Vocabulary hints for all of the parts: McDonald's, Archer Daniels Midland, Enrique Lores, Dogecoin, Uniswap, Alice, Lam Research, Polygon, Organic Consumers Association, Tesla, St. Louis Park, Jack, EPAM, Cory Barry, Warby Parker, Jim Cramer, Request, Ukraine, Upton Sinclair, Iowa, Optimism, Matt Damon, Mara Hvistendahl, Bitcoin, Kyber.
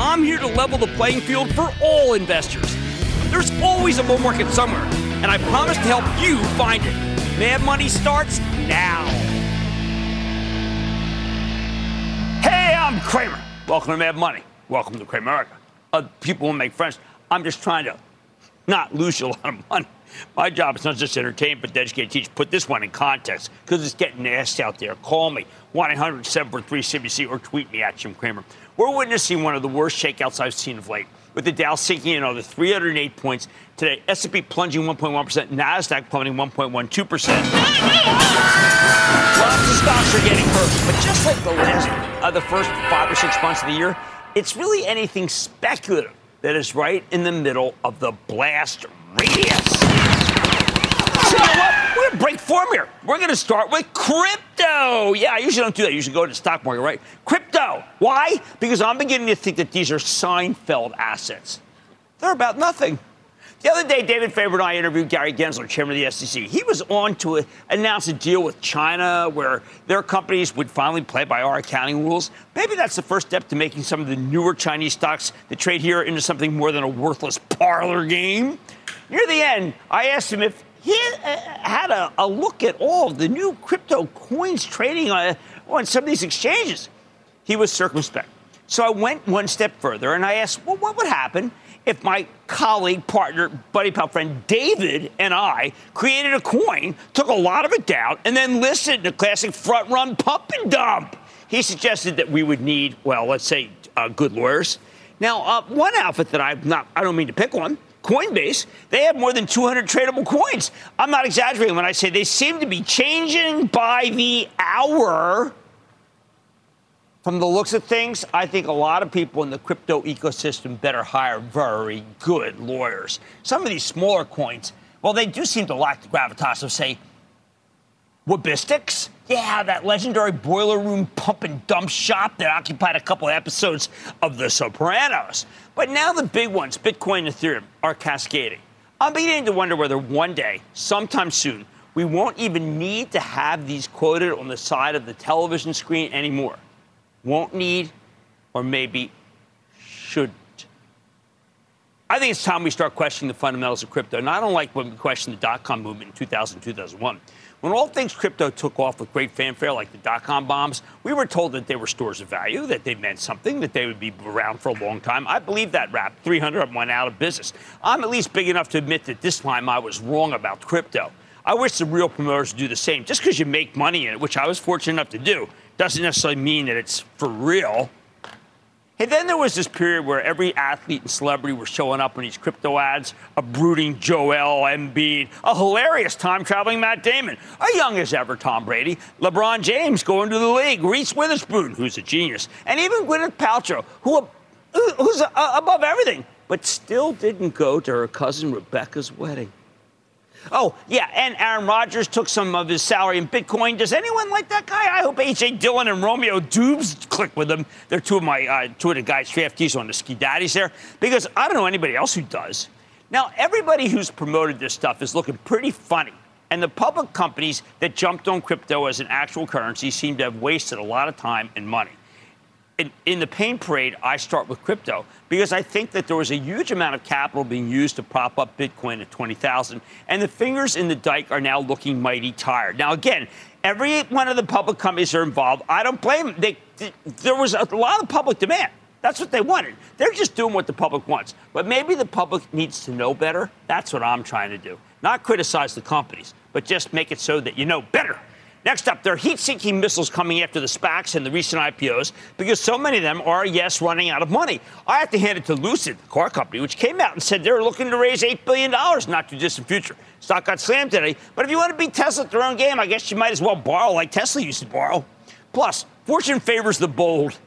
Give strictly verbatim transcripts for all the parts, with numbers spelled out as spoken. I'm here to level the playing field for all investors. There's always a bull market somewhere, and I promise to help you find it. Mad Money starts now. Hey, I'm Cramer. Welcome to Mad Money. Welcome to Cramerica. Other people will make friends. I'm just trying to not lose you a lot of money. My job is not just to entertain, but to educate, teach. Put this one in context, because it's getting nasty out there. Call me, one eight hundred seven four three C B C, or tweet me at Jim Cramer. We're witnessing one of the worst shakeouts I've seen of late, with the Dow sinking another three hundred eight points today, S and P plunging one point one percent, NASDAQ plummeting one point one two percent. Lots of stocks are getting hurt, but just like the last, uh, the first five or six months of the year, it's really anything speculative that is right in the middle of the blast radius. So you know what? We're going to break form here. We're going to start with crypto. Yeah, I usually don't do that. I usually go to the stock market, right? Crypto. Why? Because I'm beginning to think that these are Seinfeld assets. They're about nothing. The other day, David Faber and I interviewed Gary Gensler, chairman of the S E C. He was on to a, announce a deal with China where their companies would finally play by our accounting rules. Maybe that's the first step to making some of the newer Chinese stocks that trade here into something more than a worthless parlor game. Near the end, I asked him if he had a, a look at all the new crypto coins trading on, on some of these exchanges. He was circumspect. So I went one step further, and I asked, well, what would happen if my colleague, partner, buddy, pal, friend David and I created a coin, took a lot of it down, and then listed the classic front-run pump and dump? He suggested that we would need, well, let's say, uh, good lawyers. Now, uh, one outfit that I've not—I don't mean to pick one. Coinbase, they have more than two hundred tradable coins. I'm not exaggerating when I say they seem to be changing by the hour. From the looks of things, I think a lot of people in the crypto ecosystem better hire very good lawyers. Some of these smaller coins, well, they do seem to lack the gravitas of, say, Webistics. Yeah, that legendary boiler room pump and dump shop that occupied a couple of episodes of The Sopranos. But now the big ones, Bitcoin and Ethereum, are cascading. I'm beginning to wonder whether one day, sometime soon, we won't even need to have these quoted on the side of the television screen anymore. Won't need, or maybe shouldn't. I think it's time we start questioning the fundamentals of crypto. And I don't like when we question the dot-com movement in two thousand, two thousand one. When all things crypto took off with great fanfare, like the dot-com bombs, we were told that they were stores of value, that they meant something, that they would be around for a long time. I believe that rap. three hundred of them went out of business. I'm at least big enough to admit that this time I was wrong about crypto. I wish the real promoters would do the same. Just because you make money in it, which I was fortunate enough to do, doesn't necessarily mean that it's for real. And then there was this period where every athlete and celebrity were showing up in these crypto ads, a brooding Joel Embiid, a hilarious time-traveling Matt Damon, a young as ever Tom Brady, LeBron James going to the league, Reese Witherspoon, who's a genius, and even Gwyneth Paltrow, who who's above everything, but still didn't go to her cousin Rebecca's wedding. Oh, yeah, and Aaron Rodgers took some of his salary in Bitcoin. Does anyone like that guy? I hope A J. Dillon and Romeo Dubes click with him. They're two of my uh, two of the guys, draftees on the ski daddies there, because I don't know anybody else who does. Now, everybody who's promoted this stuff is looking pretty funny. And the public companies that jumped on crypto as an actual currency seem to have wasted a lot of time and money. In, in the pain parade, I start with crypto because I think that there was a huge amount of capital being used to prop up Bitcoin at twenty thousand. And the fingers in the dike are now looking mighty tired. Now, again, every one of the public companies are involved. I don't blame them. They, th- there was a lot of public demand. That's what they wanted. They're just doing what the public wants. But maybe the public needs to know better. That's what I'm trying to do. Not criticize the companies, but just make it so that you know better. Next up, there are heat-seeking missiles coming after the SPACs and the recent I P Os because so many of them are, yes, running out of money. I have to hand it to Lucid, the car company, which came out and said they were looking to raise eight billion dollars in not too distant future. Stock got slammed today. But if you want to beat Tesla at their own game, I guess you might as well borrow like Tesla used to borrow. Plus, fortune favors the bold.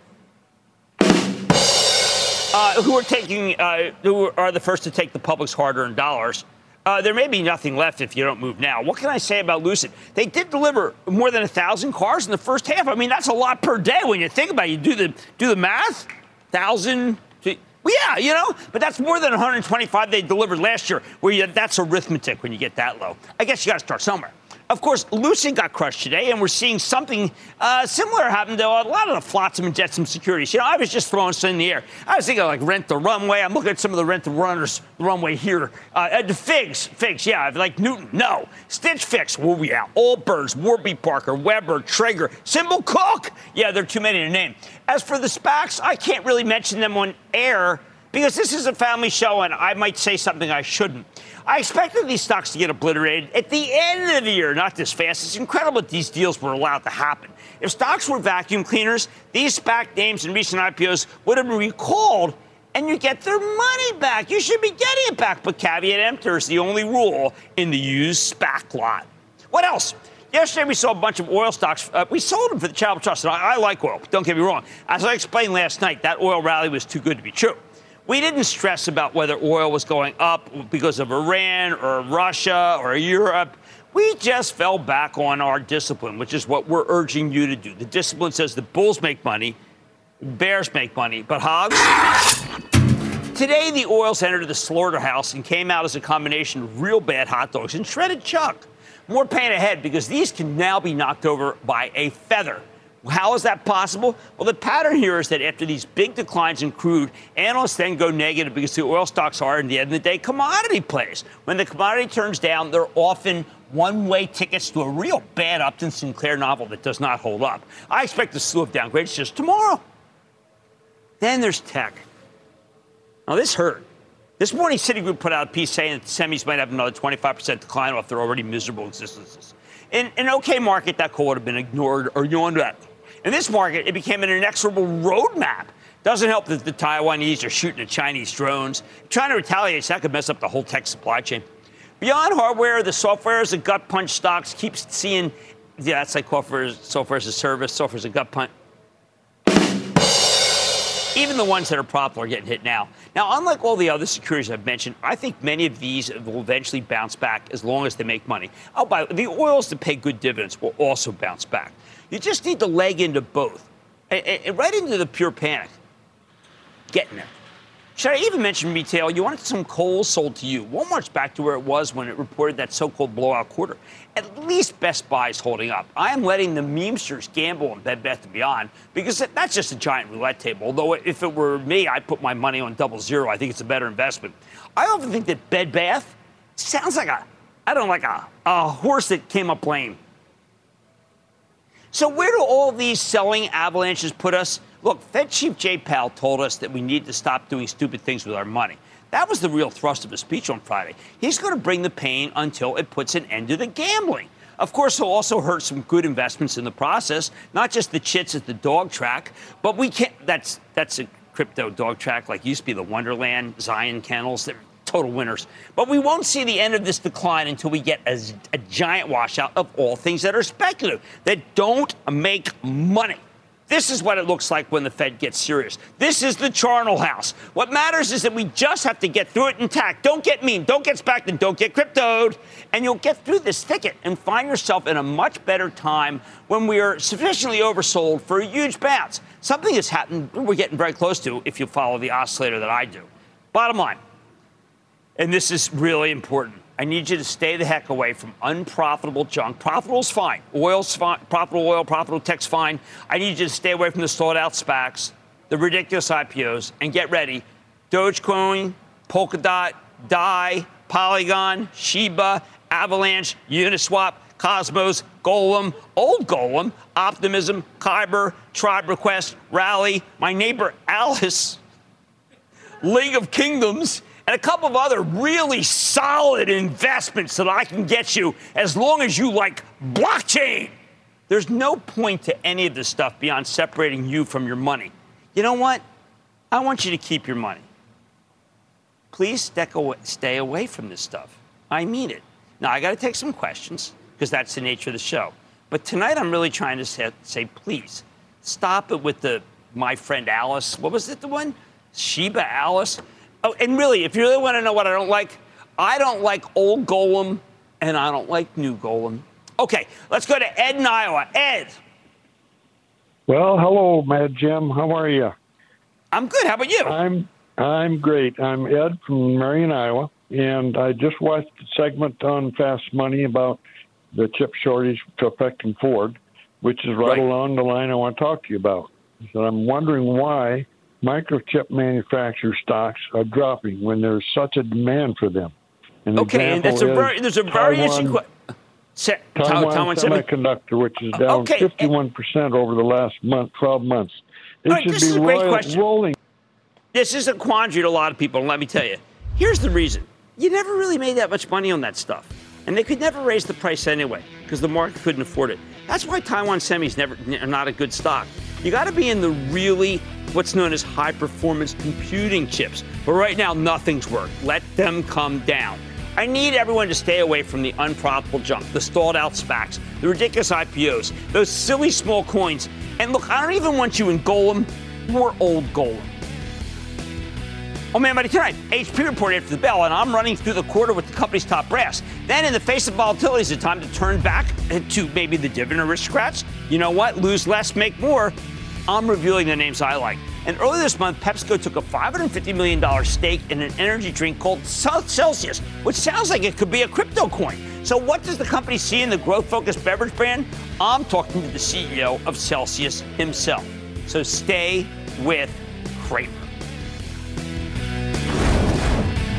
Uh, who are taking? Uh, who are the first to take the public's hard-earned dollars? Uh, there may be nothing left if you don't move now. What can I say about Lucid? They did deliver more than a thousand cars in the first half. I mean, that's a lot per day when you think about it. You do the do the math, thousand. Well, yeah, you know, but that's more than one hundred twenty-five they delivered last year. Where you, that's arithmetic when you get that low. I guess you got to start somewhere. Of course, Lucid got crushed today, and we're seeing something uh, similar happen to a lot of the flotsam and jetsam securities. You know, I was just throwing something in the air. I was thinking like Rent the Runway. I'm looking at some of the Rent the Runners Runway here. Uh, the Figs, Figs, yeah, like Newton, no. Stitch Fix, where we at? Allbirds, Warby Parker, Weber, Traeger, Symbol Cook. Yeah, there are too many to name. As for the SPACs, I can't really mention them on air because this is a family show, and I might say something I shouldn't. I expected these stocks to get obliterated at the end of the year, not this fast. It's incredible that these deals were allowed to happen. If stocks were vacuum cleaners, these SPAC names and recent I P Os would have been recalled, and you get their money back. You should be getting it back, but caveat emptor is the only rule in the used SPAC lot. What else? Yesterday, we saw a bunch of oil stocks. Uh, we sold them for the Charitable Trust, and I, I like oil. Don't get me wrong. As I explained last night, that oil rally was too good to be true. We didn't stress about whether oil was going up because of Iran or Russia or Europe. We just fell back on our discipline, which is what we're urging you to do. The discipline says the bulls make money, bears make money, but hogs? Today, the oils entered the slaughterhouse and came out as a combination of real bad hot dogs and shredded chuck. More pain ahead because these can now be knocked over by a feather. How is that possible? Well, the pattern here is that after these big declines in crude, analysts then go negative because the oil stocks are, at the end of the day, commodity plays. When the commodity turns down, they're often one-way tickets to a real bad Upton Sinclair novel that does not hold up. I expect a slew of downgrades just tomorrow. Then there's tech. Now, this hurt. This morning, Citigroup put out a piece saying that the semis might have another twenty-five percent decline off their already miserable existences. In an okay market, that call would have been ignored or yawned at. In this market, it became an inexorable roadmap. Doesn't help that the Taiwanese are shooting at Chinese drones. Trying to retaliate, so that could mess up the whole tech supply chain. Beyond hardware, the software is a gut punch. Stocks keep seeing, yeah, that's like software as a service. Software is a gut punch. Even the ones that are profitable are getting hit now. Now, unlike all the other securities I've mentioned, I think many of these will eventually bounce back as long as they make money. Oh, by the way, the oils that pay good dividends will also bounce back. You just need to leg into both, and, and right into the pure panic. Getting there. Should I even mention retail? You wanted some coal sold to you. Walmart's back to where it was when it reported that so-called blowout quarter. At least Best Buy is holding up. I am letting the memesters gamble on Bed Bath and Beyond because that's just a giant roulette table. Although if it were me, I'd put my money on double zero. I think it's a better investment. I often think that Bed Bath sounds like a, I don't know, like a, a horse that came up lame. So where do all these selling avalanches put us? Look, Fed Chief Jay Powell told us that we need to stop doing stupid things with our money. That was the real thrust of his speech on Friday. He's going to bring the pain until it puts an end to the gambling. Of course, he'll also hurt some good investments in the process, not just the chits at the dog track, but we can't. That's that's a crypto dog track like used to be the Wonderland, Zion Kennels. They're total winners. But we won't see the end of this decline until we get a, a giant washout of all things that are speculative, that don't make money. This is what it looks like when the Fed gets serious. This is the charnel house. What matters is that we just have to get through it intact. Don't get mean. Don't get spacked and don't get cryptoed. And you'll get through this thicket and find yourself in a much better time when we are sufficiently oversold for a huge bounce. Something has happened we're getting very close to if you follow the oscillator that I do. Bottom line, and this is really important, I need you to stay the heck away from unprofitable junk. Profitable's fine. Oil's fine. Profitable oil, profitable tech's fine. I need you to stay away from the sold-out SPACs, the ridiculous I P Os, and get ready. Dogecoin, Polkadot, Dai, Polygon, Shiba, Avalanche, Uniswap, Cosmos, Golem, Old Golem, Optimism, Kyber, Tribe Request, Rally, my neighbor Alice, League of Kingdoms, and a couple of other really solid investments that I can get you as long as you like blockchain. There's no point to any of this stuff beyond separating you from your money. You know what? I want you to keep your money. Please stay away from this stuff. I mean it. Now, I got to take some questions because that's the nature of the show. But tonight, I'm really trying to say, say please, stop it with the my friend Alice. What was it, the one? Shiba Alice. Oh, and really, if you really want to know what I don't like, I don't like old Golem, and I don't like new Golem. Okay, let's go to Ed in Iowa. Ed. Well, hello, Mad Jim. How are you? I'm good. How about you? I'm I'm great. I'm Ed from Marion, Iowa, and I just watched a segment on Fast Money about the chip shortage affecting Ford, which is right, right along the line I want to talk to you about. So I'm wondering why microchip manufacturer stocks are dropping when there's such a demand for them. An okay, and that's a very, there's a very interesting question. Se- Taiwan, Taiwan Semiconductor, which is down okay. fifty-one percent over the last month, twelve months. It right, should this be is a great roll- question. rolling. This is a quandary to a lot of people, and let me tell you. Here's the reason. You never really made that much money on that stuff, and they could never raise the price anyway because the market couldn't afford it. That's why Taiwan Semi's never n- not a good stock. You got to be in the really what's known as high-performance computing chips. But right now, nothing's worked. Let them come down. I need everyone to stay away from the unprofitable junk, the stalled-out SPACs, the ridiculous I P Os, those silly small coins. And look, I don't even want you in Golem or Old Golem. Oh, man, buddy, tonight, H P reported after the bell, and I'm running through the quarter with the company's top brass. Then, in the face of volatility, is it time to turn back to maybe the dividend aristocrats? You know what? Lose less, make more. I'm reviewing the names I like. And earlier this month, PepsiCo took a five hundred fifty million dollars stake in an energy drink called Celsius, which sounds like it could be a crypto coin. So what does the company see in the growth-focused beverage brand? I'm talking to the C E O of Celsius himself. So stay with Cramer.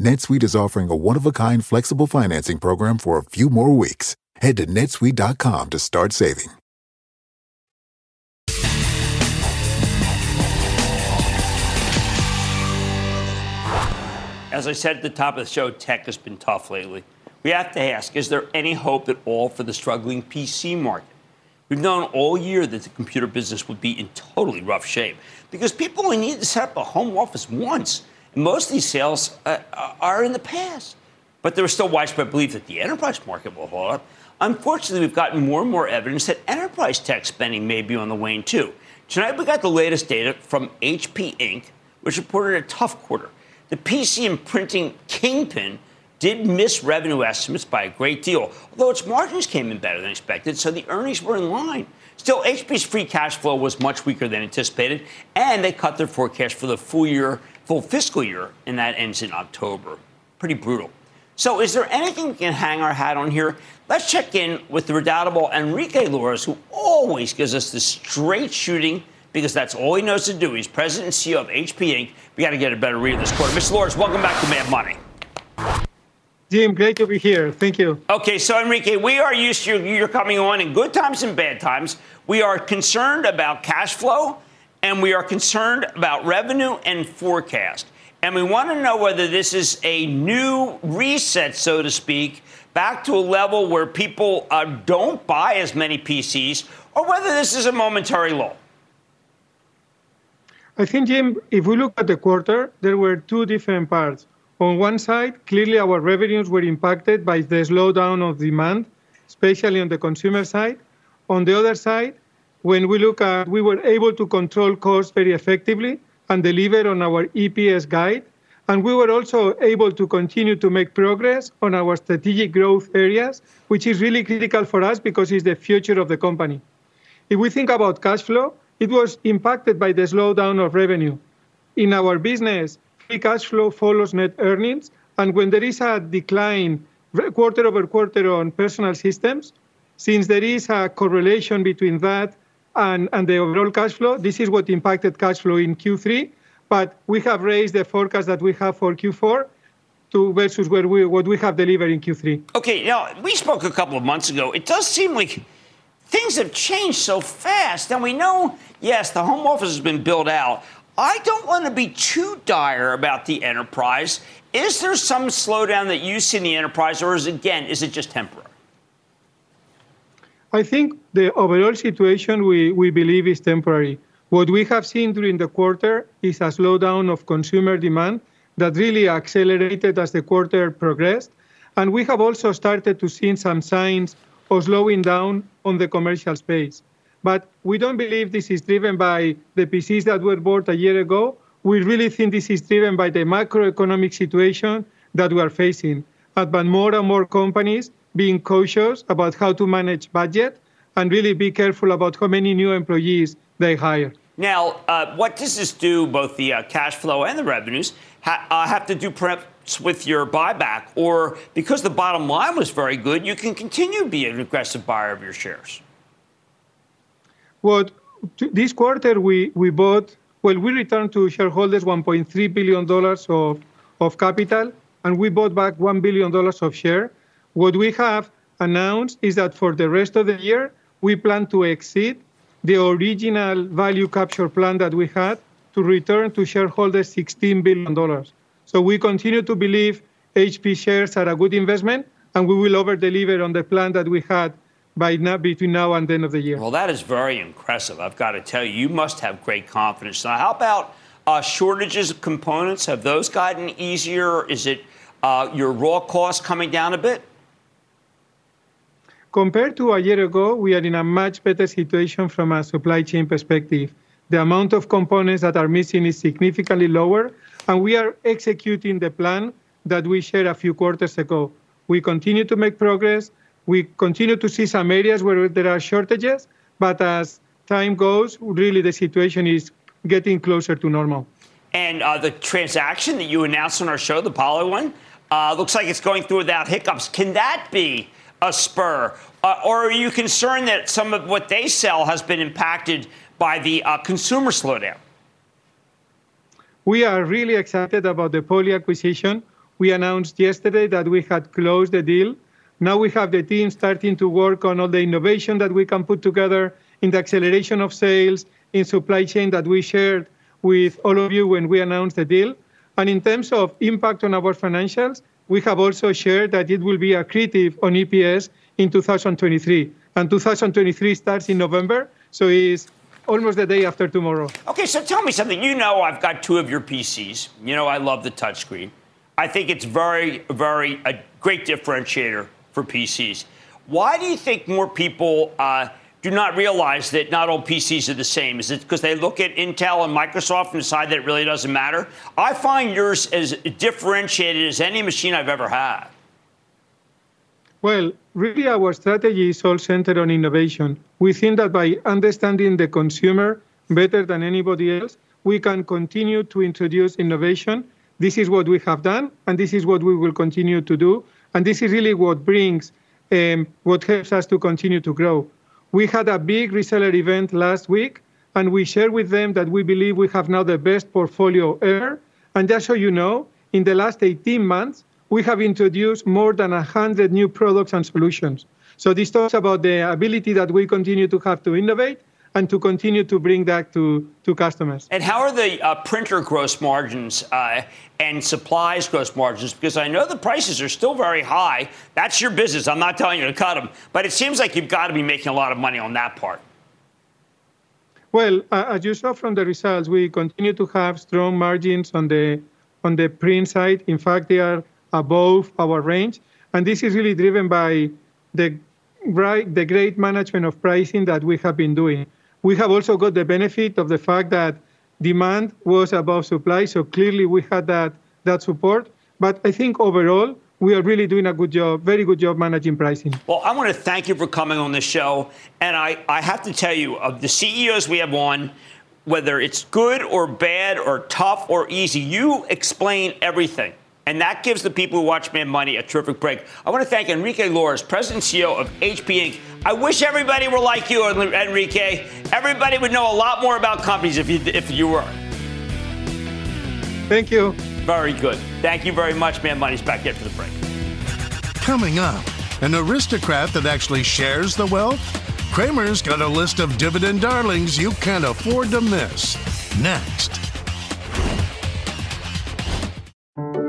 NetSuite is offering a one-of-a-kind flexible financing program for a few more weeks. Head to net suite dot com to start saving. As I said at the top of the show, tech has been tough lately. We have to ask, is there any hope at all for the struggling P C market? We've known all year that the computer business would be in totally rough shape because people only need to set up a home office once. And most of these sales uh, are in the past. But there is still widespread belief that the enterprise market will hold up. Unfortunately, we've gotten more and more evidence that enterprise tech spending may be on the wane, too. Tonight, we got the latest data from H P Incorporated, which reported a tough quarter. The P C and printing kingpin did miss revenue estimates by a great deal, although its margins came in better than expected, so the earnings were in line. Still, H P's free cash flow was much weaker than anticipated, and they cut their forecast for the full year, full fiscal year, and that ends in October. Pretty brutal. So is there anything we can hang our hat on here? Let's check in with the redoubtable Enrique Lores, who always gives us the straight shooting because that's all he knows to do. He's president and C E O of H P Incorporated. We got to get a better read of this quarter. Mister Lores, welcome back to Mad Money. Jim, great to be here. Thank you. Okay, so Enrique, we are used to you coming on in good times and bad times. We are concerned about cash flow, and we are concerned about revenue and forecast. And we want to know whether this is a new reset, so to speak, back to a level where people uh, don't buy as many P Cs, or whether this is a momentary lull. I think, Jim, if we look at the quarter, there were two different parts. On one side, clearly our revenues were impacted by the slowdown of demand, especially on the consumer side. On the other side, when we look at, we were able to control costs very effectively and deliver on our E P S guide. And we were also able to continue to make progress on our strategic growth areas, which is really critical for us because it's the future of the company. If we think about cash flow, it was impacted by the slowdown of revenue. In our business, free cash flow follows net earnings. And when there is a decline quarter over quarter on personal systems, since there is a correlation between that And, and the overall cash flow, this is what impacted cash flow in Q three. But we have raised the forecast that we have for Q four to versus where we, what we have delivered in Q three. Okay, now, we spoke a couple of months ago. It does seem like things have changed so fast. And we know, yes, the home office has been built out. I don't want to be too dire about the enterprise. Is there some slowdown that you see in the enterprise, or is, again, is it just temporary? I think the overall situation we, we believe is temporary. What we have seen during the quarter is a slowdown of consumer demand that really accelerated as the quarter progressed. And we have also started to see some signs of slowing down on the commercial space. But we don't believe this is driven by the P Cs that were bought a year ago. We really think this is driven by the macroeconomic situation that we are facing. But more and more companies being cautious about how to manage budget and really be careful about how many new employees they hire. Now, uh, what does this do, both the uh, cash flow and the revenues, ha- uh, have to do perhaps with your buyback? Or because the bottom line was very good, you can continue to be an aggressive buyer of your shares? Well, t- this quarter we, we bought, well, we returned to shareholders one point three billion dollars of, of capital, and we bought back one billion dollars of share. What we have announced is that for the rest of the year, we plan to exceed the original value capture plan that we had to return to shareholders sixteen billion dollars. So we continue to believe H P shares are a good investment, and we will over-deliver on the plan that we had by now, between now and the end of the year. Well, that is very impressive. I've got to tell you, you must have great confidence. Now, how about uh, shortages of components? Have those gotten easier? Is it uh, your raw costs coming down a bit? Compared to a year ago, we are in a much better situation from a supply chain perspective. The amount of components that are missing is significantly lower, and we are executing the plan that we shared a few quarters ago. We continue to make progress. We continue to see some areas where there are shortages, but as time goes, really the situation is getting closer to normal. And uh, the transaction that you announced on our show, the Poly one, uh, looks like it's going through without hiccups. Can that be a spur? Uh, or are you concerned that some of what they sell has been impacted by the uh, consumer slowdown? We are really excited about the Poly acquisition. We announced yesterday that we had closed the deal. Now we have the team starting to work on all the innovation that we can put together in the acceleration of sales, in supply chain that we shared with all of you when we announced the deal. And in terms of impact on our financials, we have also shared that it will be accretive on E P S in two thousand twenty-three. and two thousand twenty-three starts in November, so it's almost the day after tomorrow. Okay, so tell me something. You know I've got two of your P Cs. You know I love the touchscreen. I think it's very, very a great differentiator for P Cs. Why do you think more people uh, do not realize that not all P Cs are the same? Is it because they look at Intel and Microsoft and decide that it really doesn't matter? I find yours as differentiated as any machine I've ever had. Well, really, our strategy is all centered on innovation. We think that by understanding the consumer better than anybody else, we can continue to introduce innovation. This is what we have done, and this is what we will continue to do. And this is really what brings, um, what helps us to continue to grow. We had a big reseller event last week, and we shared with them that we believe we have now the best portfolio ever. And just so you know, in the last eighteen months, we have introduced more than one hundred new products and solutions. So this talks about the ability that we continue to have to innovate and to continue to bring that to, to customers. And how are the uh, printer gross margins uh, and supplies gross margins? Because I know the prices are still very high. That's your business. I'm not telling you to cut them. But it seems like you've got to be making a lot of money on that part. Well, uh, as you saw from the results, we continue to have strong margins on the, on the print side. In fact, they are above our range. And this is really driven by the, the great management of pricing that we have been doing. We have also got the benefit of the fact that demand was above supply. So clearly we had that, that support. But I think overall, we are really doing a good job, very good job managing pricing. Well, I want to thank you for coming on the show. And I, I have to tell you, of the C E Os we have on, whether it's good or bad or tough or easy, you explain everything. And that gives the people who watch Mad Money a terrific break. I want to thank Enrique Lores, President and C E O of H P Incorporated. I wish everybody were like you, Enrique. Everybody would know a lot more about companies if you, if you were. Thank you. Very good. Thank you very much. Mad Money's back after the break. Coming up, an aristocrat that actually shares the wealth? Cramer's got a list of dividend darlings you can't afford to miss. Next.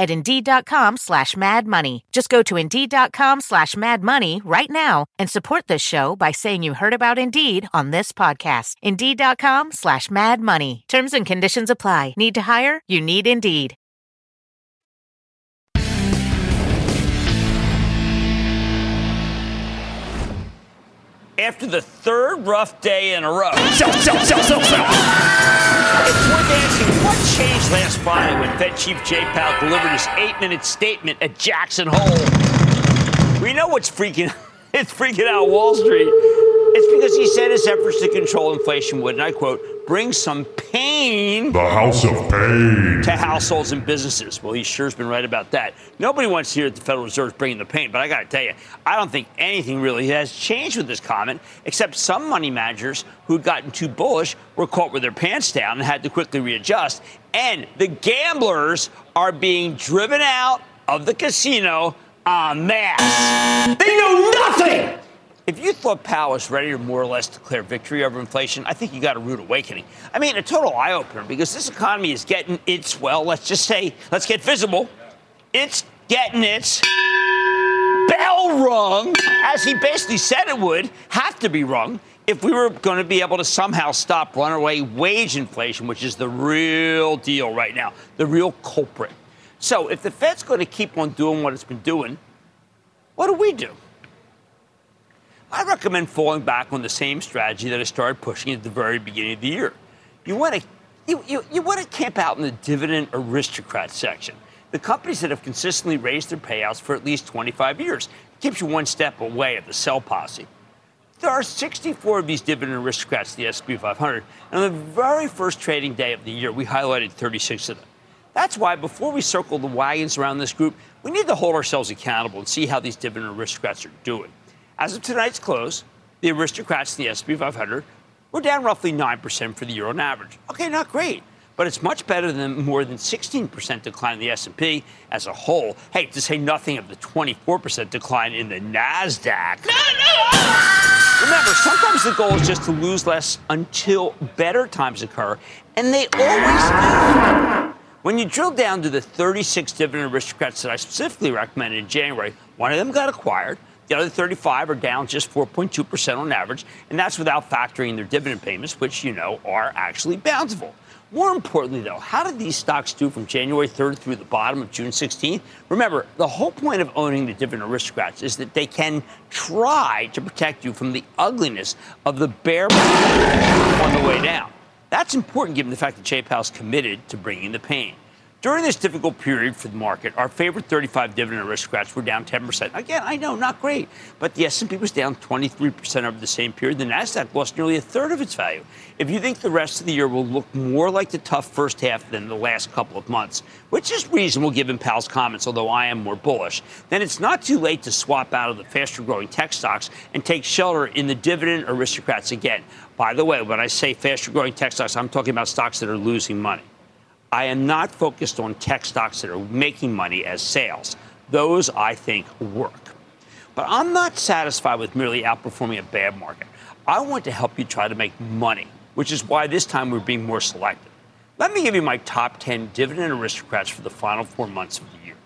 at Indeed dot com slash Mad Money. Just go to Indeed dot com slash Mad Money right now and support this show by saying you heard about Indeed on this podcast. Indeed dot com slash Mad Money. Terms and conditions apply. Need to hire? You need Indeed. After the third rough day in a row, sell, sell, sell, sell, sell. It's worth asking, what changed last Friday when Fed Chief Jay Powell delivered his eight-minute statement at Jackson Hole? We know what's freaking It's freaking out Wall Street. It's because he said his efforts to control inflation would, and I quote, bring some pain, the house of pain, to households and businesses. Well, he sure's been right about that. Nobody wants to hear that the Federal Reserve's bringing the pain, but I got to tell you, I don't think anything really has changed with this comment, except some money managers who'd gotten too bullish were caught with their pants down and had to quickly readjust. And the gamblers are being driven out of the casino en masse. They know nothing! If you thought Powell was ready to more or less declare victory over inflation, I think you got a rude awakening. I mean, a total eye-opener, because this economy is getting its, well, let's just say, let's get visible. It's getting its bell rung, as he basically said it would have to be rung if we were going to be able to somehow stop runaway wage inflation, which is the real deal right now, the real culprit. So if the Fed's going to keep on doing what it's been doing, what do we do? I recommend falling back on the same strategy that I started pushing at the very beginning of the year. You want to you, you, you want to camp out in the dividend aristocrat section, the companies that have consistently raised their payouts for at least twenty-five years. It keeps you one step away of the sell posse. There are sixty-four of these dividend aristocrats in the S and P five hundred, and on the very first trading day of the year, we highlighted thirty-six of them. That's why before we circle the wagons around this group, we need to hold ourselves accountable and see how these dividend aristocrats are doing. As of tonight's close, the aristocrats in the S and P five hundred were down roughly nine percent for the year on average. Okay, not great, but it's much better than more than sixteen percent decline in the S and P as a whole. Hey, to say nothing of the twenty-four percent decline in the NASDAQ. No, no! Remember, sometimes the goal is just to lose less until better times occur, and they always do. When you drill down to the thirty-six dividend aristocrats that I specifically recommended in January, one of them got acquired. The other thirty-five are down just four point two percent on average, and that's without factoring their dividend payments, which, you know, are actually bountiful. More importantly, though, how did these stocks do from January third through the bottom of June sixteenth? Remember, the whole point of owning the dividend aristocrats is that they can try to protect you from the ugliness of the bear market on the way down. That's important given the fact that Jay Powell's committed to bringing the pain. During this difficult period for the market, our favorite thirty-five dividend aristocrats were down ten percent. Again, I know, not great, but the S and P was down twenty-three percent over the same period. The NASDAQ lost nearly a third of its value. If you think the rest of the year will look more like the tough first half than the last couple of months, which is reasonable given Powell's comments, although I am more bullish, then it's not too late to swap out of the faster-growing tech stocks and take shelter in the dividend aristocrats again. By the way, when I say faster-growing tech stocks, I'm talking about stocks that are losing money. I am not focused on tech stocks that are making money as sales. Those, I think, work. But I'm not satisfied with merely outperforming a bad market. I want to help you try to make money, which is why this time we're being more selective. Let me give you my top ten dividend aristocrats for the final four months of the year.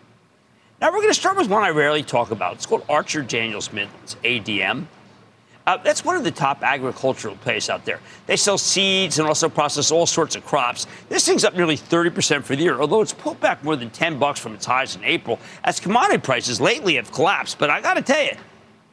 Now, we're going to start with one I rarely talk about. It's called Archer Daniels Midland's, A D M. Uh, that's one of the top agricultural plays out there. They sell seeds and also process all sorts of crops. This thing's up nearly thirty percent for the year, although it's pulled back more than ten bucks from its highs in April, as commodity prices lately have collapsed. But I got to tell you,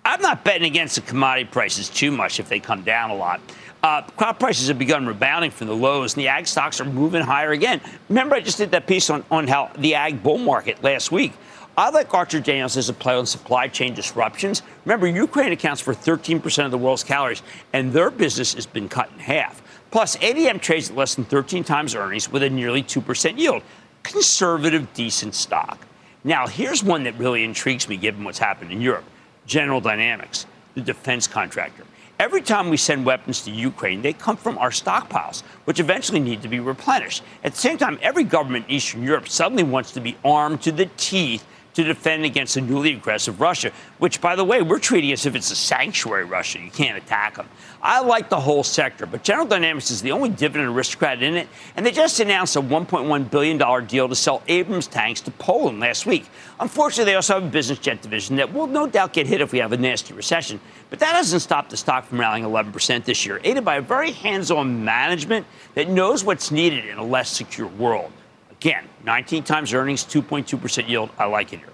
I'm not betting against the commodity prices too much if they come down a lot. Uh, crop prices have begun rebounding from the lows, and the ag stocks are moving higher again. Remember, I just did that piece on, on how the ag bull market last week. I like Archer Daniels as a play on supply chain disruptions. Remember, Ukraine accounts for thirteen percent of the world's calories, and their business has been cut in half. Plus, A D M trades at less than thirteen times earnings with a nearly two percent yield. Conservative, decent stock. Now, here's one that really intrigues me given what's happened in Europe. General Dynamics, the defense contractor. Every time we send weapons to Ukraine, they come from our stockpiles, which eventually need to be replenished. At the same time, every government in Eastern Europe suddenly wants to be armed to the teeth to defend against a newly aggressive Russia, which, by the way, we're treating as if it's a sanctuary Russia. You can't attack them. I like the whole sector, but General Dynamics is the only dividend aristocrat in it, and they just announced a one point one billion dollars deal to sell Abrams tanks to Poland last week. Unfortunately, they also have a business jet division that will no doubt get hit if we have a nasty recession, but that hasn't stopped the stock from rallying eleven percent this year, aided by a very hands-on management that knows what's needed in a less secure world. Again, nineteen times earnings, two point two percent yield. I like it here.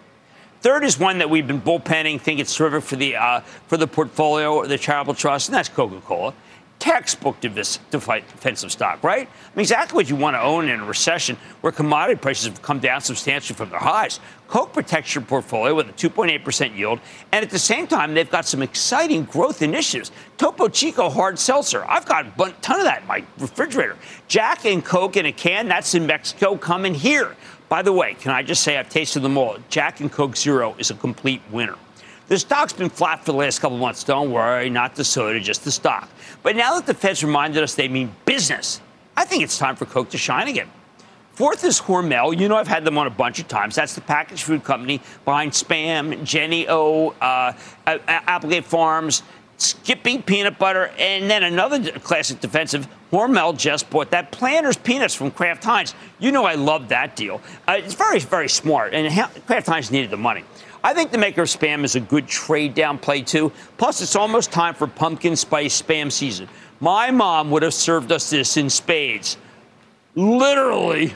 Third is one that we've been bullpenning, think it's terrific for the uh, for the portfolio or the charitable trust, and that's Coca-Cola. Textbook defensive stock, right? I mean, exactly what you want to own in a recession where commodity prices have come down substantially from their highs. Coke protects your portfolio with a two point eight percent yield, and at the same time, they've got some exciting growth initiatives. Topo Chico hard seltzer. I've got a ton of that in my refrigerator. Jack and Coke in a can. That's in Mexico. Coming here. By the way, can I just say I've tasted them all. Jack and Coke Zero is a complete winner. The stock's been flat for the last couple of months. Don't worry, not the soda, just the stock. But now that the Fed's reminded us they mean business, I think it's time for Coke to shine again. Fourth is Hormel. You know I've had them on a bunch of times. That's the packaged food company behind Spam, Jennie-O, uh, Applegate Farms. Skippy peanut butter, and then another classic defensive. Hormel just bought that Planters Peanuts from Kraft Heinz. You know I love that deal. Uh, it's very, very smart, and Kraft Heinz needed the money. I think the maker of Spam is a good trade-down play, too. Plus, it's almost time for pumpkin spice Spam season. My mom would have served us this in spades. Literally.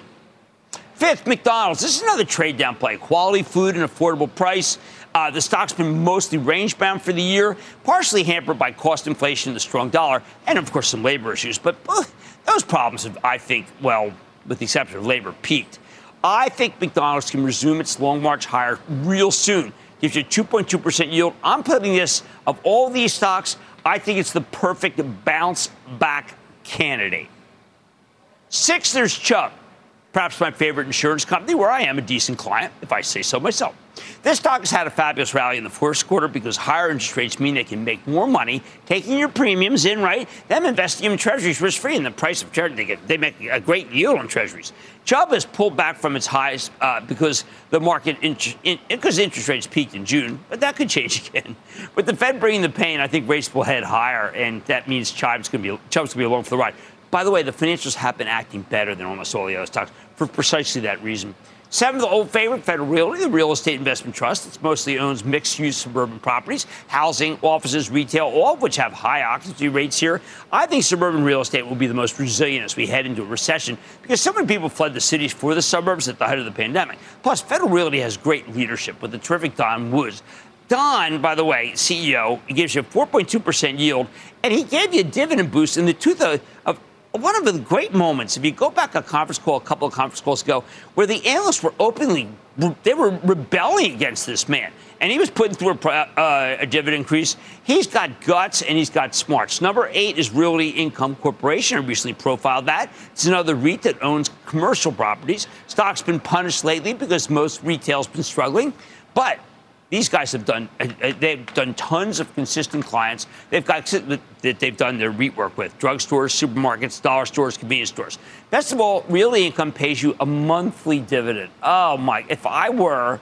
Fifth, McDonald's. This is another trade-down play. Quality food and affordable price. Uh, the stock's been mostly range-bound for the year, partially hampered by cost inflation, the strong dollar, and, of course, some labor issues. But uh, those problems have, I think, well, with the exception of labor, peaked. I think McDonald's can resume its long march higher real soon. Gives you a two point two percent yield. I'm putting this, of all these stocks, I think it's the perfect bounce-back candidate. Sixth, there's Chubb. Perhaps my favorite insurance company, where I am a decent client, if I say so myself. This stock has had a fabulous rally in the first quarter because higher interest rates mean they can make more money, taking your premiums in, right, then investing them in treasuries risk-free, and the price of treasuries, they, get, they make a great yield on treasuries. Chubb has pulled back from its highs uh, because the market, because in, in, interest rates peaked in June, but that could change again. With the Fed bringing the pain, I think rates will head higher, and that means Chubb's going to be, Chubb's going to be along for the ride. By the way, the financials have been acting better than almost all the other stocks for precisely that reason. Seventh, the old favorite, Federal Realty, the real estate investment trust. It mostly owns mixed-use suburban properties, housing, offices, retail, all of which have high occupancy rates here. I think suburban real estate will be the most resilient as we head into a recession because so many people fled the cities for the suburbs at the height of the pandemic. Plus, Federal Realty has great leadership with the terrific Don Woods. Don, by the way, C E O, he gives you a four point two percent yield, and he gave you a dividend boost in the tooth of, of one of the great moments. If you go back a conference call, a couple of conference calls ago, where the analysts were openly, they were rebelling against this man. And he was putting through a, uh, a dividend increase. He's got guts and he's got smarts. Number eight is Realty Income Corporation. I recently profiled that. It's another REIT that owns commercial properties. Stock's been punished lately because most retail's been struggling. But these guys have done, they've done tons of consistent clients. They've got, that they've done their REIT work with, drugstores, supermarkets, dollar stores, convenience stores. Best of all, Realty Income pays you a monthly dividend. Oh my, if I were,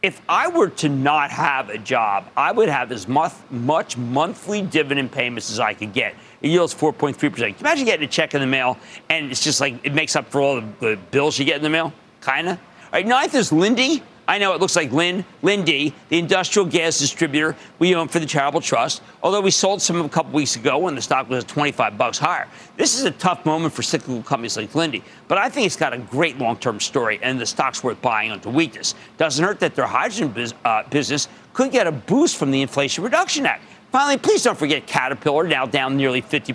if I were to not have a job, I would have as much, much monthly dividend payments as I could get. It yields four point three percent. Imagine getting a check in the mail and it's just like, it makes up for all the, the bills you get in the mail, kinda. All right, ninth is Lindy. I know it looks like Lin, Lindy, the industrial gas distributor we own for the charitable trust, although we sold some a couple weeks ago when the stock was twenty-five bucks higher. This is a tough moment for cyclical companies like Lindy, but I think it's got a great long-term story, and the stock's worth buying onto weakness. Doesn't hurt that their hydrogen biz, uh, business could get a boost from the Inflation Reduction Act. Finally, please don't forget Caterpillar, now down nearly fifty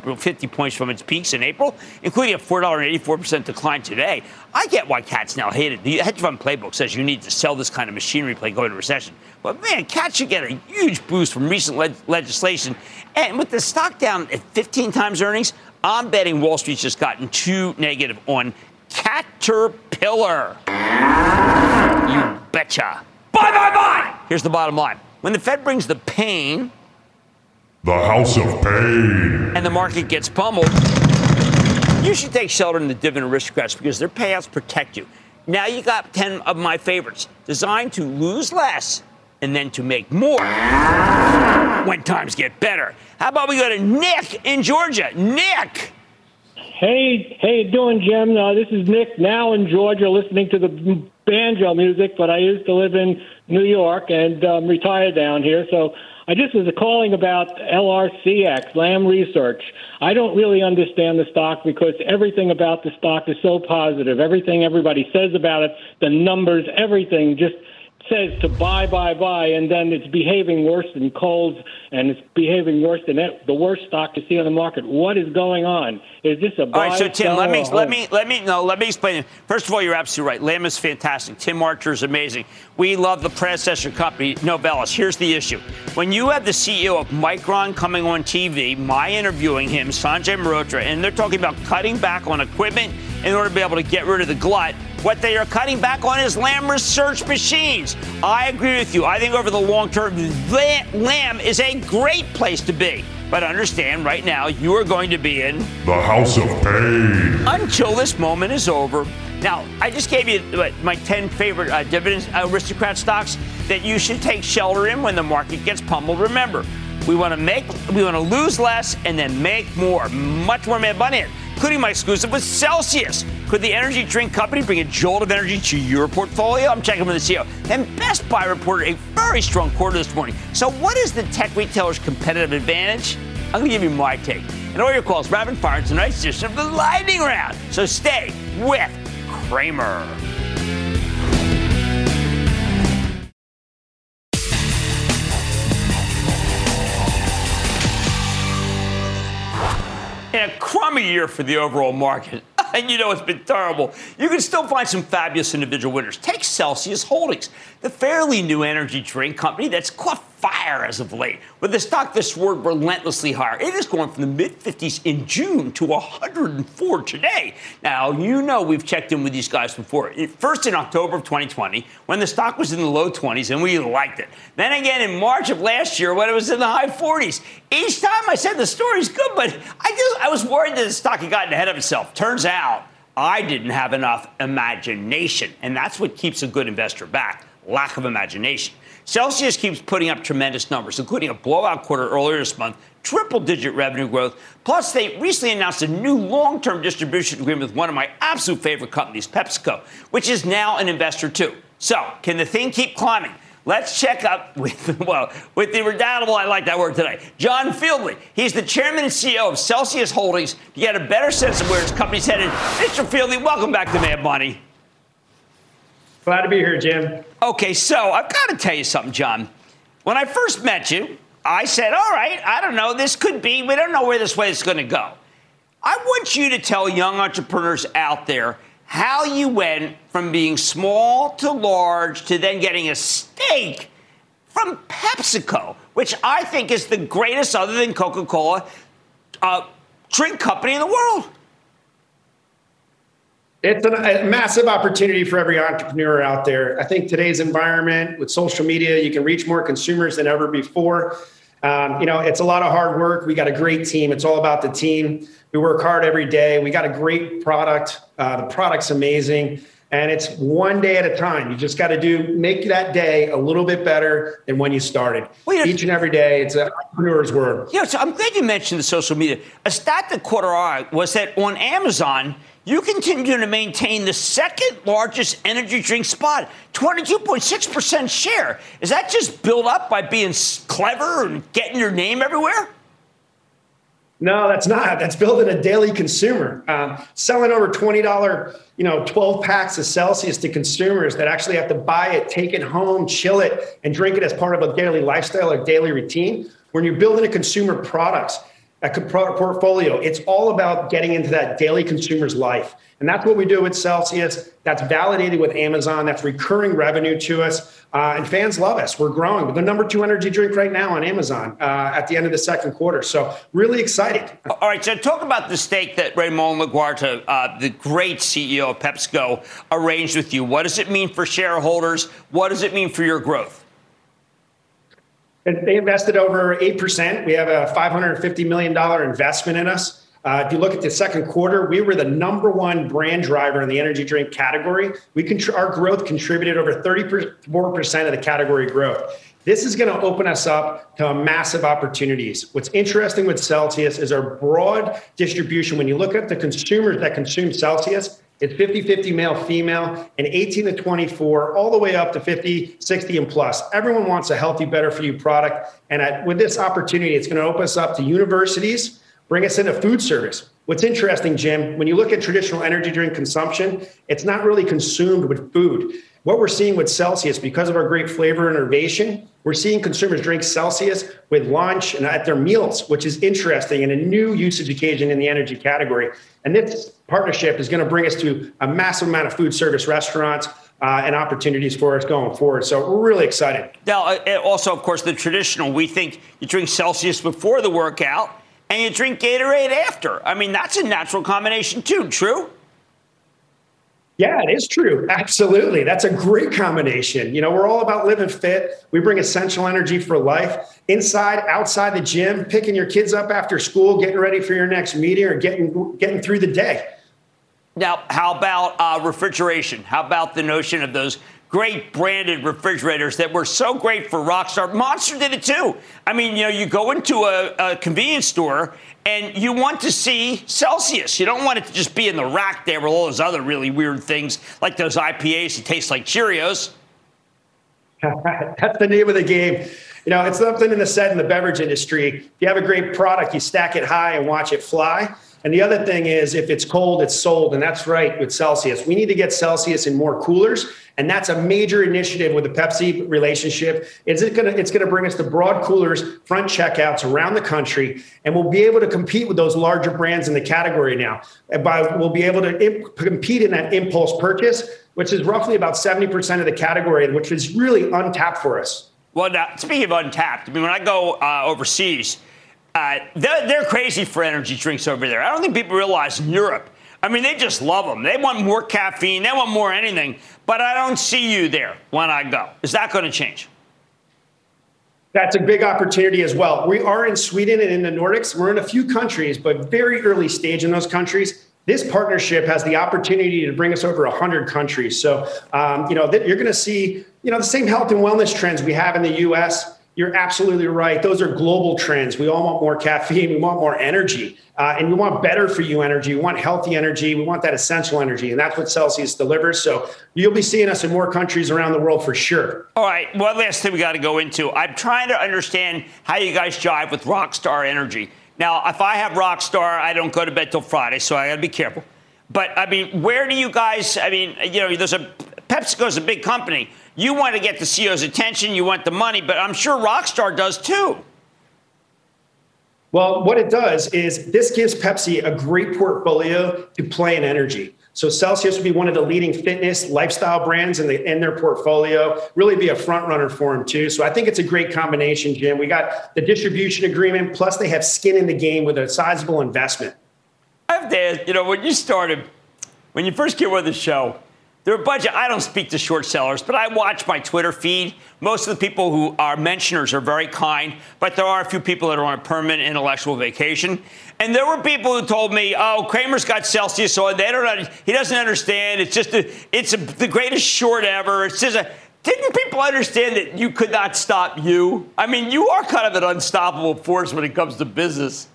points from its peaks in April, including a four point eight four percent decline today. I get why Cat's now hated. The hedge fund playbook says you need to sell this kind of machinery play going into recession. But, man, Cat should get a huge boost from recent le- legislation. And with the stock down at fifteen times earnings, I'm betting Wall Street's just gotten too negative on Caterpillar. You betcha. Bye, bye, bye. Here's the bottom line. When the Fed brings the pain, the house of pain, and the market gets pummeled, you should take shelter in the dividend aristocrats because their payouts protect you. Now you got ten of my favorites, designed to lose less and then to make more when times get better. How about we go to Nick in Georgia? Nick! Hey, how you doing, Jim? Uh, this is Nick now in Georgia listening to the banjo music, but I used to live in New York and um, retired down here, so I just was calling about L R C X, Lam Research. I don't really understand the stock because everything about the stock is so positive. Everything everybody says about it, the numbers, everything just says to buy, buy, buy, and then it's behaving worse than Kohl's, and it's behaving worse than the worst stock you see on the market. What is going on? Is this a buy? All right, so Tim, let me let me let me no, let me explain it. First of all, you're absolutely right. Lam is fantastic. Tim Archer is amazing. We love the predecessor company, Novellus. Here's the issue: when you have the C E O of Micron coming on T V, my interviewing him, Sanjay Mehrotra, and they're talking about cutting back on equipment in order to be able to get rid of the glut. What they are cutting back on is Lam Research machines. I agree with you. I think over the long term, Lam is a great place to be. But understand, right now, you are going to be in the house of pain until this moment is over. Now, I just gave you my ten favorite uh, dividend aristocrat stocks that you should take shelter in when the market gets pummeled. Remember, We want to make, we want to lose less and then make more, much more Mad Money, including my exclusive with Celsius. Could the energy drink company bring a jolt of energy to your portfolio? I'm checking with the C E O. And Best Buy reported a very strong quarter this morning. So what is the tech retailer's competitive advantage? I'm going to give you my take. And all your calls rapid fire in tonight's edition of the Lightning Round. So stay with Cramer. In a crummy year for the overall market, and you know it's been terrible, you can still find some fabulous individual winners. Take Celsius Holdings, the fairly new energy drink company that's caught fire as of late, with the stock that soared relentlessly higher. It has gone from the mid fifties in June to one hundred four today. Now, you know we've checked in with these guys before. First in October of twenty twenty, when the stock was in the low twenties, and we liked it. Then again in March of last year, when it was in the high forties. Each time I said the story's good, but I just I was worried that the stock had gotten ahead of itself. Turns out I didn't have enough imagination, and that's what keeps a good investor back, lack of imagination. Celsius keeps putting up tremendous numbers, including a blowout quarter earlier this month, triple-digit revenue growth. Plus, they recently announced a new long-term distribution agreement with one of my absolute favorite companies, PepsiCo, which is now an investor, too. So, can the thing keep climbing? Let's check up with, well, with the redoubtable, I like that word today, John Fieldly. He's the chairman and C E O of Celsius Holdings. To get a better sense of where his company's headed, Mister Fieldly, welcome back to Mad Money. Glad to be here, Jim. Okay, so I've got to tell you something, John. When I first met you, I said, all right, I don't know, this could be, we don't know where this way is going to go. I want you to tell young entrepreneurs out there how you went from being small to large to then getting a stake from PepsiCo, which I think is the greatest, other than Coca-Cola, uh, drink company in the world. It's a massive opportunity for every entrepreneur out there. I think today's environment with social media, you can reach more consumers than ever before. Um, you know, it's a lot of hard work. We got a great team. It's all about the team. We work hard every day. We got a great product. Uh, the product's amazing. And it's one day at a time. You just got to do make that day a little bit better than when you started. Well, you know, each and every day, it's an entrepreneur's word. Yeah, you know, so I'm glad you mentioned the social media. A stat that caught our eye was that on Amazon, you continue to maintain the second largest energy drink spot, twenty-two point six percent share. Is that just built up by being clever and getting your name everywhere? No, that's not. That's building a daily consumer. Um, selling over twenty dollars, you know, twelve packs of Celsius to consumers that actually have to buy it, take it home, chill it, and drink it as part of a daily lifestyle or daily routine. When you're building a consumer products, a portfolio, it's all about getting into that daily consumer's life. And that's what we do with Celsius. That's validated with Amazon. That's recurring revenue to us. Uh, and fans love us. We're growing. We're the number two energy drink right now on Amazon uh, at the end of the second quarter. So really excited. All right. So talk about the stake that Ramon Laguarta, uh, the great C E O of PepsiCo, arranged with you. What does it mean for shareholders? What does it mean for your growth? They invested over eight percent. We have a five hundred fifty million dollars investment in us. Uh, if you look at the second quarter, we were the number one brand driver in the energy drink category. We contr- our growth contributed over thirty-four percent of the category growth. This is going to open us up to massive opportunities. What's interesting with Celsius is our broad distribution. When you look at the consumers that consume Celsius, it's fifty fifty male, female, and eighteen to twenty-four, all the way up to fifty, sixty, and plus. Everyone wants a healthy, better-for-you product. And at, with this opportunity, it's going to open us up to universities, bring us into food service. What's interesting, Jim, when you look at traditional energy drink consumption, it's not really consumed with food. What we're seeing with Celsius, because of our great flavor innovation, we're seeing consumers drink Celsius with lunch and at their meals, which is interesting and a new usage occasion in the energy category. And this partnership is going to bring us to a massive amount of food service restaurants uh, and opportunities for us going forward. So we're really excited. Now, also, of course, the traditional, we think you drink Celsius before the workout and you drink Gatorade after. I mean, that's a natural combination, too. True? Yeah, it is true. Absolutely. That's a great combination. You know, we're all about living fit. We bring essential energy for life inside, outside the gym, picking your kids up after school, getting ready for your next meeting or getting getting through the day. Now, how about uh, refrigeration? How about the notion of those great branded refrigerators that were so great for Rockstar. Monster did it too. I mean, you know, you go into a, a convenience store and you want to see Celsius. You don't want it to just be in the rack there with all those other really weird things like those I P As that taste like Cheerios. That's the name of the game. You know, it's something in the set in the beverage industry. If you have a great product, you stack it high and watch it fly. And the other thing is, if it's cold, it's sold. And that's right with Celsius. We need to get Celsius in more coolers. And that's a major initiative with the Pepsi relationship. Is it gonna, it's going to bring us the broad coolers, front checkouts around the country, and we'll be able to compete with those larger brands in the category now. And by, we'll be able to imp- compete in that impulse purchase, which is roughly about seventy percent of the category, which is really untapped for us. Well, now, speaking of untapped, I mean, when I go uh, overseas, uh, they're, they're crazy for energy drinks over there. I don't think people realize in Europe. I mean, they just love them. They want more caffeine. They want more anything. But I don't see you there when I go. Is that going to change? That's a big opportunity as well. We are in Sweden and in the Nordics. We're in a few countries, but very early stage in those countries. This partnership has the opportunity to bring us over one hundred countries. So, um, you know, that you're going to see, you know, the same health and wellness trends we have in the U S. You're absolutely right. Those are global trends. We all want more caffeine. We want more energy. Uh, and we want better for you energy. We want healthy energy. We want that essential energy. And that's what Celsius delivers. So you'll be seeing us in more countries around the world for sure. All right. One last thing we got to go into. I'm trying to understand how you guys jive with Rockstar Energy. Now, if I have Rockstar, I don't go to bed till Friday, so I got to be careful. But, I mean, where do you guys, I mean, you know, there's a, PepsiCo's a big company. You want to get the C E O's attention, you want the money, but I'm sure Rockstar does too. Well, what it does is this gives Pepsi a great portfolio to play in energy. So Celsius would be one of the leading fitness lifestyle brands in, the, in their portfolio, really be a front runner for them too. So I think it's a great combination, Jim. We got the distribution agreement, plus they have skin in the game with a sizable investment. I have to ask, you know, when you started, when you first came on the show, there are a bunch of, I don't speak to short sellers, but I watch my Twitter feed. Most of the people who are mentioners are very kind, but there are a few people that are on a permanent intellectual vacation. And there were people who told me, oh, Cramer's got Celsius on. They don't, he doesn't understand. It's just a, it's a, the greatest short ever. It's just a, didn't people understand that you could not stop you? I mean, you are kind of an unstoppable force when it comes to business.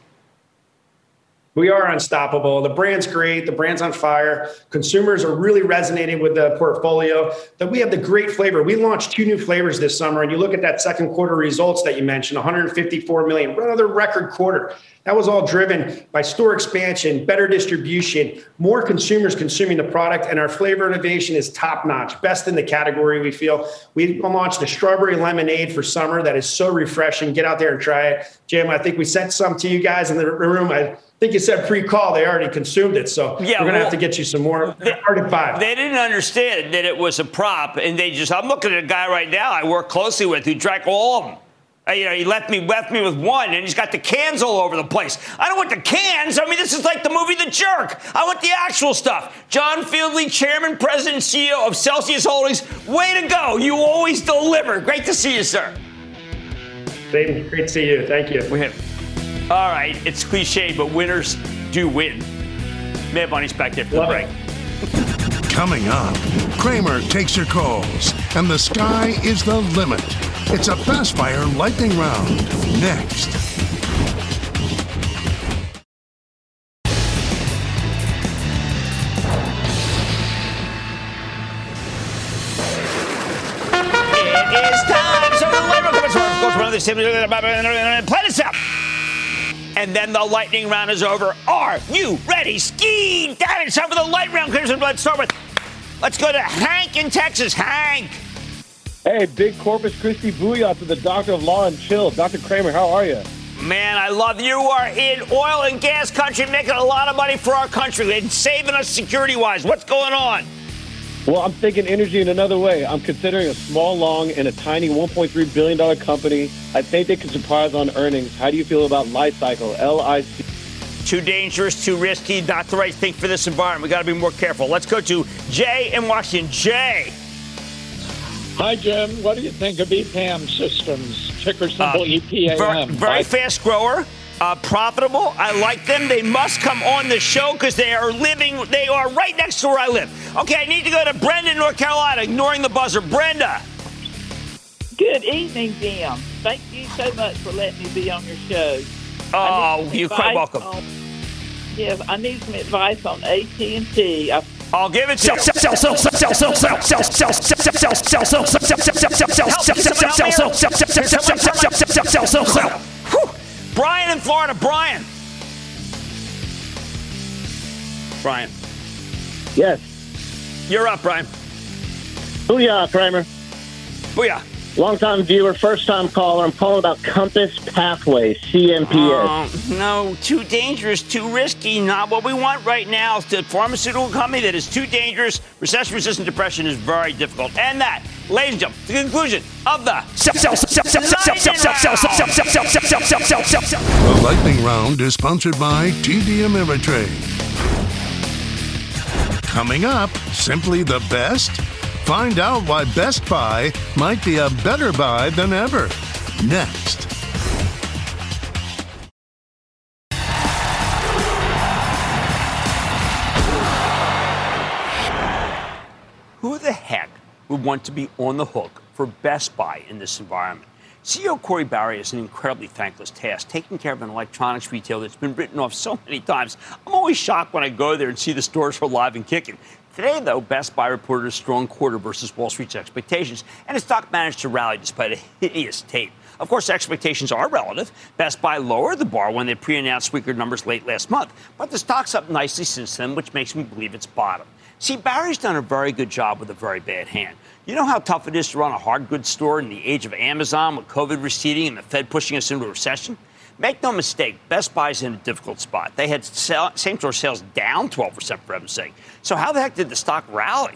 We are unstoppable. The brand's great. The brand's on fire. Consumers are really resonating with the portfolio. That we have the great flavor. We launched two new flavors this summer, and you look at that second quarter results that you mentioned, one hundred fifty-four million dollars, another record quarter. That was all driven by store expansion, better distribution, more consumers consuming the product, and our flavor innovation is top-notch, best in the category, we feel. We launched a strawberry lemonade for summer that is so refreshing. Get out there and try it. Jim, I think we sent some to you guys in the room. I think you said pre-call. They already consumed it, so yeah, we're going to well, have to get you some more. They, they didn't understand that it was a prop, and they just – I'm looking at a guy right now I work closely with who drank all of them. You know, he left me left me with one, and he's got the cans all over the place. I don't want the cans. I mean, this is like the movie The Jerk. I want the actual stuff. John Fieldly, Chairman, President, and C E O of Celsius Holdings. Way to go. You always deliver. Great to see you, sir. David, great to see you. Thank you. We have, all right. It's cliche, but winners do win. Mad Money's back there for the break. Coming up, Cramer takes your calls, and the sky is the limit. It's a fast-fire lightning round. Next. It is time. So the labor comes from Planet itself. And then the lightning round is over. Are you ready? Ski! That is time for the light round. Let's start with. Let's go to Hank in Texas. Hank. Hey, big Corpus Christi booyah to the doctor of law and chill. Doctor Cramer, how are you? Man, I love you. You are in oil and gas country, making a lot of money for our country and saving us security-wise. What's going on? Well, I'm thinking energy in another way. I'm considering a small long in a tiny one point three billion dollars company. I think they could surprise on earnings. How do you feel about Li-Cycle, L I C? Too dangerous, too risky, not the right thing for this environment. We've got to be more careful. Let's go to Jay in Washington. Jay. Hi, Jim. What do you think of E P A M Systems? Ticker symbol uh, E P A M. Very, very fast grower. uh, profitable. I like them. They must come on the show because they are living. They are right next to where I live. Okay, I need to go to Brenda, North Carolina, ignoring the buzzer. Brenda. Good evening, Jim. Thank you so much for letting me be on your show. Oh, you're quite welcome. On, yes, I need some advice on A T and T. I I'll give it to you. Sell, sell, sell, sell, sell, sell, sell, sell, sell, sell, sell, sell, sell, sell, sell. Brian in Florida. Brian. Brian. Yes. You're up, Brian. Booyah, Cramer. Booyah. Long-time viewer, first-time caller. I'm calling about Compass Pathways, C M P S. Uh, no, too dangerous, too risky. Not what we want right now. It's a pharmaceutical company that is too dangerous. Recession-resistant depression is very difficult. And that, ladies and gentlemen, the conclusion of the The Lightning Round is sponsored by T D Ameritrade. Coming up, simply the best... Find out why Best Buy might be a better buy than ever. Next. Who the heck would want to be on the hook for Best Buy in this environment? C E O Cory Barry is an incredibly thankless task, taking care of an electronics retailer that's been written off so many times. I'm always shocked when I go there and see the stores are live and kicking. Today, though, Best Buy reported a strong quarter versus Wall Street's expectations, and its stock managed to rally despite a hideous tape. Of course, expectations are relative. Best Buy lowered the bar when they pre-announced weaker numbers late last month, but the stock's up nicely since then, which makes me believe it's bottom. See, Barry's done a very good job with a very bad hand. You know how tough it is to run a hard goods store in the age of Amazon with COVID receding and the Fed pushing us into a recession? Make no mistake, Best Buy's in a difficult spot. They had same-store sales down twelve percent for heaven's sake. So how the heck did the stock rally?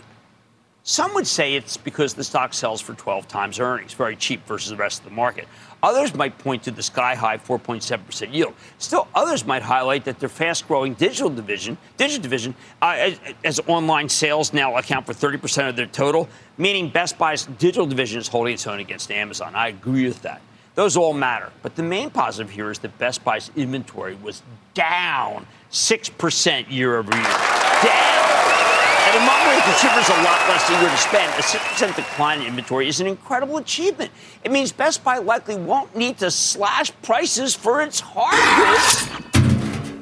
Some would say it's because the stock sells for twelve times earnings, very cheap versus the rest of the market. Others might point to the sky-high four point seven percent yield. Still, others might highlight that their fast-growing digital division, digital division, uh, as, as online sales now account for thirty percent of their total, meaning Best Buy's digital division is holding its own against Amazon. I agree with that. Those all matter. But the main positive here is that Best Buy's inventory was down six percent year over year. Down! At a moment when consumers are a lot less eager to spend, a six percent decline in inventory is an incredible achievement. It means Best Buy likely won't need to slash prices for its hard goods,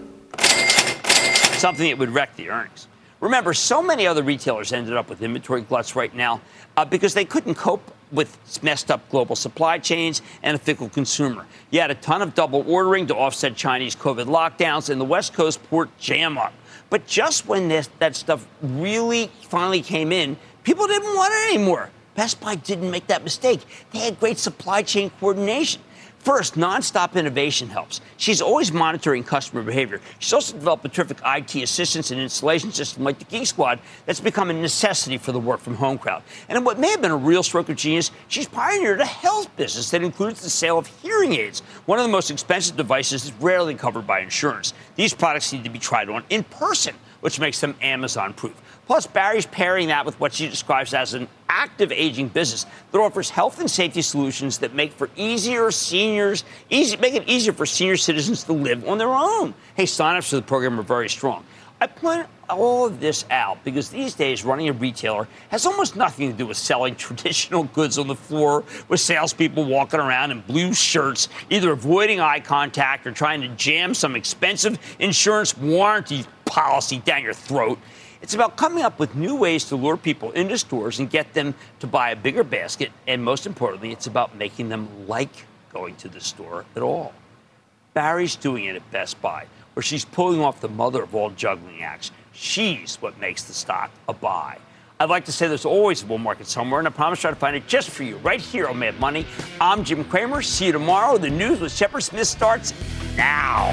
something that would wreck the earnings. Remember, so many other retailers ended up with inventory gluts right now uh, because they couldn't cope with messed up global supply chains and a fickle consumer. You had a ton of double ordering to offset Chinese COVID lockdowns and the West Coast port jam up. But just when this, that stuff really finally came in, people didn't want it anymore. Best Buy didn't make that mistake. They had great supply chain coordination. First, nonstop innovation helps. She's always monitoring customer behavior. She's also developed a terrific I T assistance and installation system like the Geek Squad that's become a necessity for the work-from-home crowd. And in what may have been a real stroke of genius, she's pioneered a health business that includes the sale of hearing aids, one of the most expensive devices that's rarely covered by insurance. These products need to be tried on in person, which makes them Amazon-proof. Plus, Barry's pairing that with what she describes as an active aging business that offers health and safety solutions that make for easier seniors, easy, make it easier for senior citizens to live on their own. Hey, sign-ups for the program are very strong. I point all of this out because these days running a retailer has almost nothing to do with selling traditional goods on the floor with salespeople walking around in blue shirts, either avoiding eye contact or trying to jam some expensive insurance warranty policy down your throat. It's about coming up with new ways to lure people into stores and get them to buy a bigger basket. And most importantly, it's about making them like going to the store at all. Barry's doing it at Best Buy, where she's pulling off the mother of all juggling acts. She's what makes the stock a buy. I'd like to say there's always a bull market somewhere, and I promise I'll try to find it just for you right here on Mad Money. I'm Jim Cramer. See you tomorrow. The news with Shepard Smith starts now.